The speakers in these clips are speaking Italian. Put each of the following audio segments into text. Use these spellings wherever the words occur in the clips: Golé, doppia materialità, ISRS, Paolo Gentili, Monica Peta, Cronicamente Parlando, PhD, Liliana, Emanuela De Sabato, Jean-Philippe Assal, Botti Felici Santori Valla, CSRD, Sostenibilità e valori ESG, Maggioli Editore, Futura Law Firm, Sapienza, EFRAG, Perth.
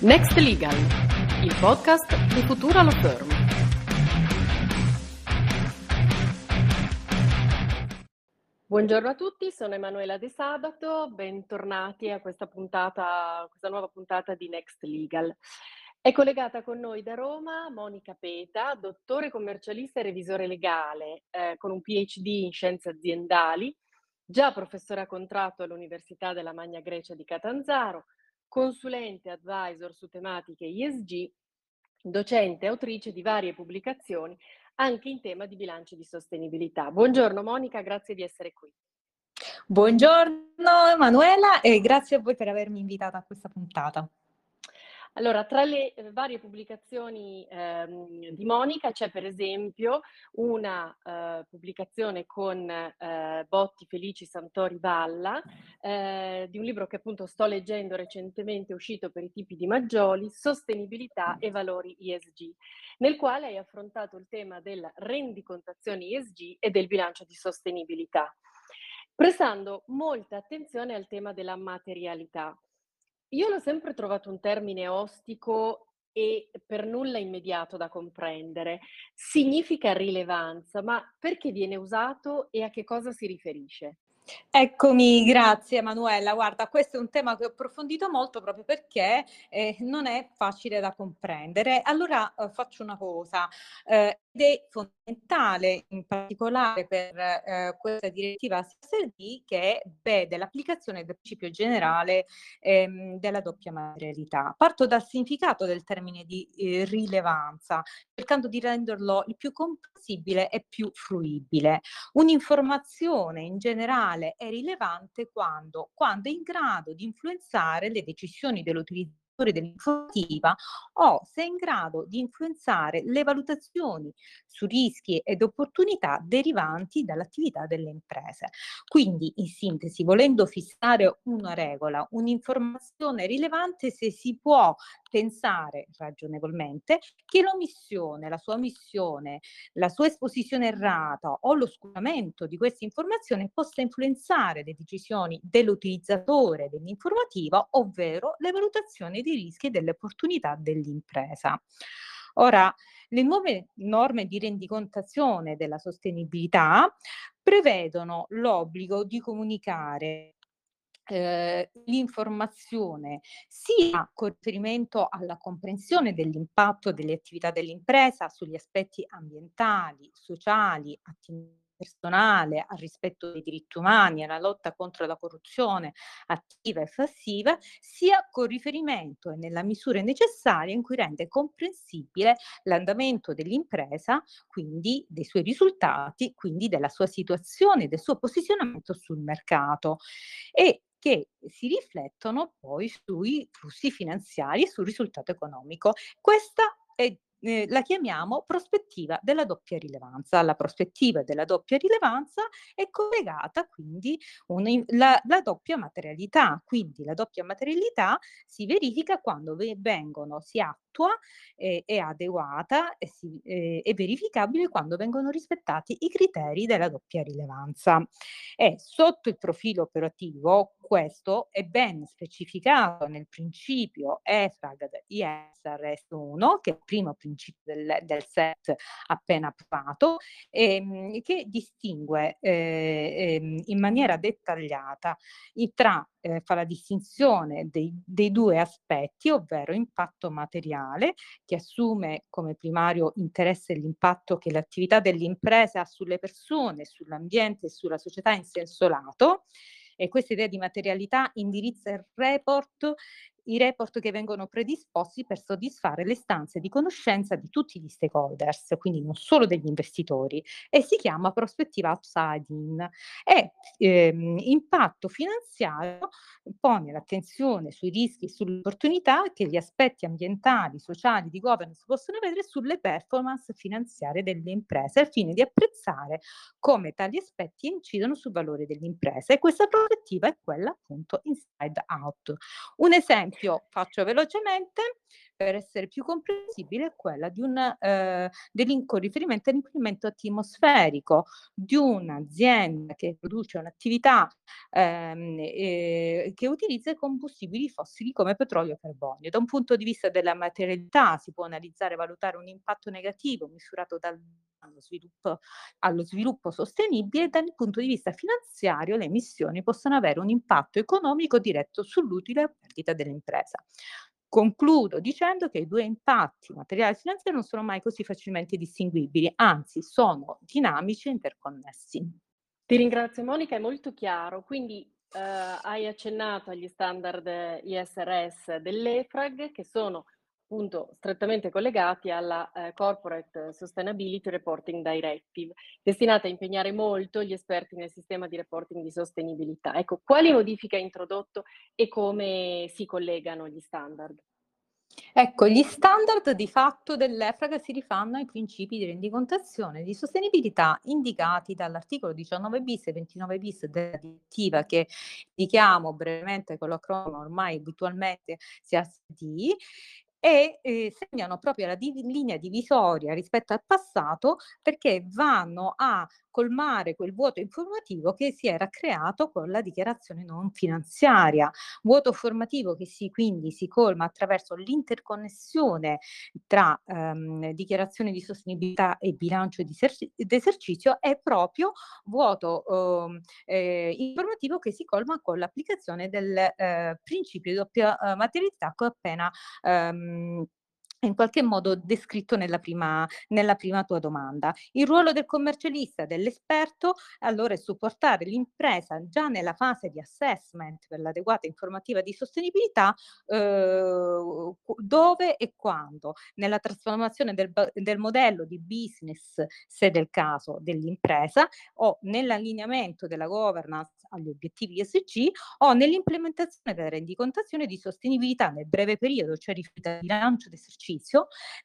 Next Legal, il podcast di Futura Law Firm. Buongiorno a tutti, sono Emanuela De Sabato, bentornati a questa nuova puntata di Next Legal. È collegata con noi da Roma Monica Peta, dottore commercialista e revisore legale, con un PhD in scienze aziendali, già professore a contratto all'Università della Magna Grecia di Catanzaro, consulente advisor su tematiche ESG, docente e autrice di varie pubblicazioni anche in tema di bilancio di sostenibilità. Buongiorno Monica, grazie di essere qui. Buongiorno Emanuela e grazie a voi per avermi invitata a questa puntata. Allora, tra le varie pubblicazioni di Monica c'è per esempio una pubblicazione con Botti Felici Santori Valla di un libro che appunto sto leggendo recentemente, uscito per i tipi di maggioli, Sostenibilità e valori ESG, nel quale hai affrontato il tema della rendicontazione ESG e del bilancio di sostenibilità, prestando molta attenzione al tema della materialità. Io l'ho sempre trovato un termine ostico e per nulla immediato da comprendere. Significa rilevanza, ma perché viene usato e a che cosa si riferisce? Eccomi, grazie Emanuela. Guarda, questo è un tema che ho approfondito molto proprio perché non è facile da comprendere. Allora faccio una cosa, ed è fondamentale in particolare per questa direttiva CSRD che vede l'applicazione del principio generale della doppia materialità. Parto dal significato del termine di rilevanza, cercando di renderlo il più comprensibile e più fruibile. Un'informazione in generale è rilevante quando è in grado di influenzare le decisioni dell'utilizzatore dell'informativa o se è in grado di influenzare le valutazioni su rischi ed opportunità derivanti dall'attività delle imprese. Quindi, in sintesi, volendo fissare una regola, un'informazione rilevante se si può pensare ragionevolmente che l'omissione, la sua omissione, la sua esposizione errata o l'oscuramento di questa informazione possa influenzare le decisioni dell'utilizzatore dell'informativa, ovvero le valutazioni dei rischi e delle opportunità dell'impresa. Ora, le nuove norme di rendicontazione della sostenibilità prevedono l'obbligo di comunicare l'informazione sia con riferimento alla comprensione dell'impatto delle attività dell'impresa sugli aspetti ambientali, sociali, personale, al rispetto dei diritti umani, alla lotta contro la corruzione attiva e passiva, sia con riferimento e nella misura necessaria in cui rende comprensibile l'andamento dell'impresa, quindi dei suoi risultati, quindi della sua situazione, del suo posizionamento sul mercato e che si riflettono poi sui flussi finanziari e sul risultato economico. Questa è la chiamiamo prospettiva della doppia rilevanza. La prospettiva della doppia rilevanza è collegata quindi la doppia materialità, quindi la doppia materialità si verifica quando si attua è adeguata e verificabile quando vengono rispettati i criteri della doppia rilevanza. E sotto il profilo operativo questo è ben specificato nel principio EFRAG ISRS 1, che è il primo principio del set appena approvato, che distingue in maniera dettagliata fa la distinzione dei due aspetti, ovvero impatto materiale, che assume come primario interesse l'impatto che l'attività dell'impresa ha sulle persone, sull'ambiente e sulla società in senso lato. E questa idea di materialità indirizza i report che vengono predisposti per soddisfare le istanze di conoscenza di tutti gli stakeholders, quindi non solo degli investitori, e si chiama prospettiva outside in. E impatto finanziario pone l'attenzione sui rischi e sulle opportunità che gli aspetti ambientali, sociali, di governance possono avere sulle performance finanziarie delle imprese, al fine di apprezzare come tali aspetti incidono sul valore dell'impresa. E questa prospettiva è quella appunto inside out. Un esempio faccio velocemente, per essere più comprensibile è quella di con riferimento all'inquinamento atmosferico di un'azienda che produce un'attività che utilizza combustibili fossili come petrolio e carbonio. Da un punto di vista della materialità si può analizzare e valutare un impatto negativo misurato allo sviluppo sostenibile, e dal punto di vista finanziario le emissioni possono avere un impatto economico diretto sull'utile e perdita dell'impresa. Concludo dicendo che i due impatti materiali e finanziari non sono mai così facilmente distinguibili, anzi sono dinamici e interconnessi. Ti ringrazio Monica, è molto chiaro, quindi hai accennato agli standard ISRS dell'EFRAG che sono appunto strettamente collegati alla Corporate Sustainability Reporting Directive, destinata a impegnare molto gli esperti nel sistema di reporting di sostenibilità. Ecco, quali modifiche ha introdotto e come si collegano gli standard? Ecco, gli standard di fatto dell'EFRAG si rifanno ai principi di rendicontazione di sostenibilità indicati dall'articolo 19 bis e 29 bis della direttiva, che richiamo brevemente con l'acronimo ormai abitualmente CSRD, e segnano proprio la linea divisoria rispetto al passato, perché vanno a colmare quel vuoto informativo che si era creato con la dichiarazione non finanziaria, vuoto formativo che quindi si colma attraverso l'interconnessione tra dichiarazione di sostenibilità e bilancio di esercizio, e proprio vuoto informativo che si colma con l'applicazione del principio di doppia materialità che ho appena in qualche modo descritto nella prima tua domanda. Il ruolo del commercialista, dell'esperto, allora è supportare l'impresa già nella fase di assessment per l'adeguata informativa di sostenibilità, dove e quando, nella trasformazione del modello di business, se del caso, dell'impresa, o nell'allineamento della governance agli obiettivi ESG, o nell'implementazione della rendicontazione di sostenibilità nel breve periodo, cioè riferita al bilancio d'esercizio,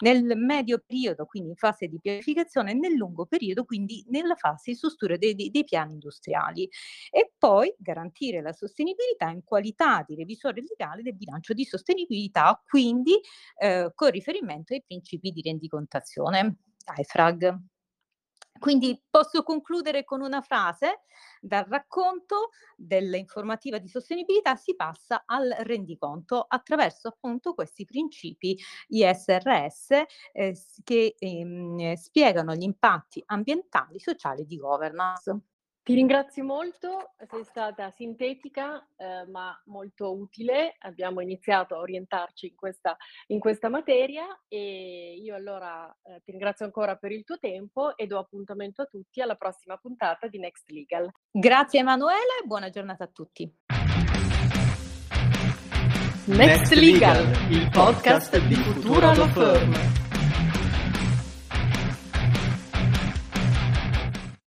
nel medio periodo, quindi in fase di pianificazione, e nel lungo periodo, quindi nella fase di struttura dei piani industriali, e poi garantire la sostenibilità in qualità di revisore legale del bilancio di sostenibilità, quindi con riferimento ai principi di rendicontazione EFRAG. Quindi posso concludere con una frase: dal racconto dell'informativa di sostenibilità si passa al rendiconto attraverso appunto questi principi ISRS che spiegano gli impatti ambientali, sociali e di governance. Ti ringrazio molto, sei stata sintetica ma molto utile, abbiamo iniziato a orientarci in questa materia, e io allora ti ringrazio ancora per il tuo tempo e do appuntamento a tutti alla prossima puntata di Next Legal. Grazie Emanuela e buona giornata a tutti. Next Legal, il podcast di Futura Law Firm.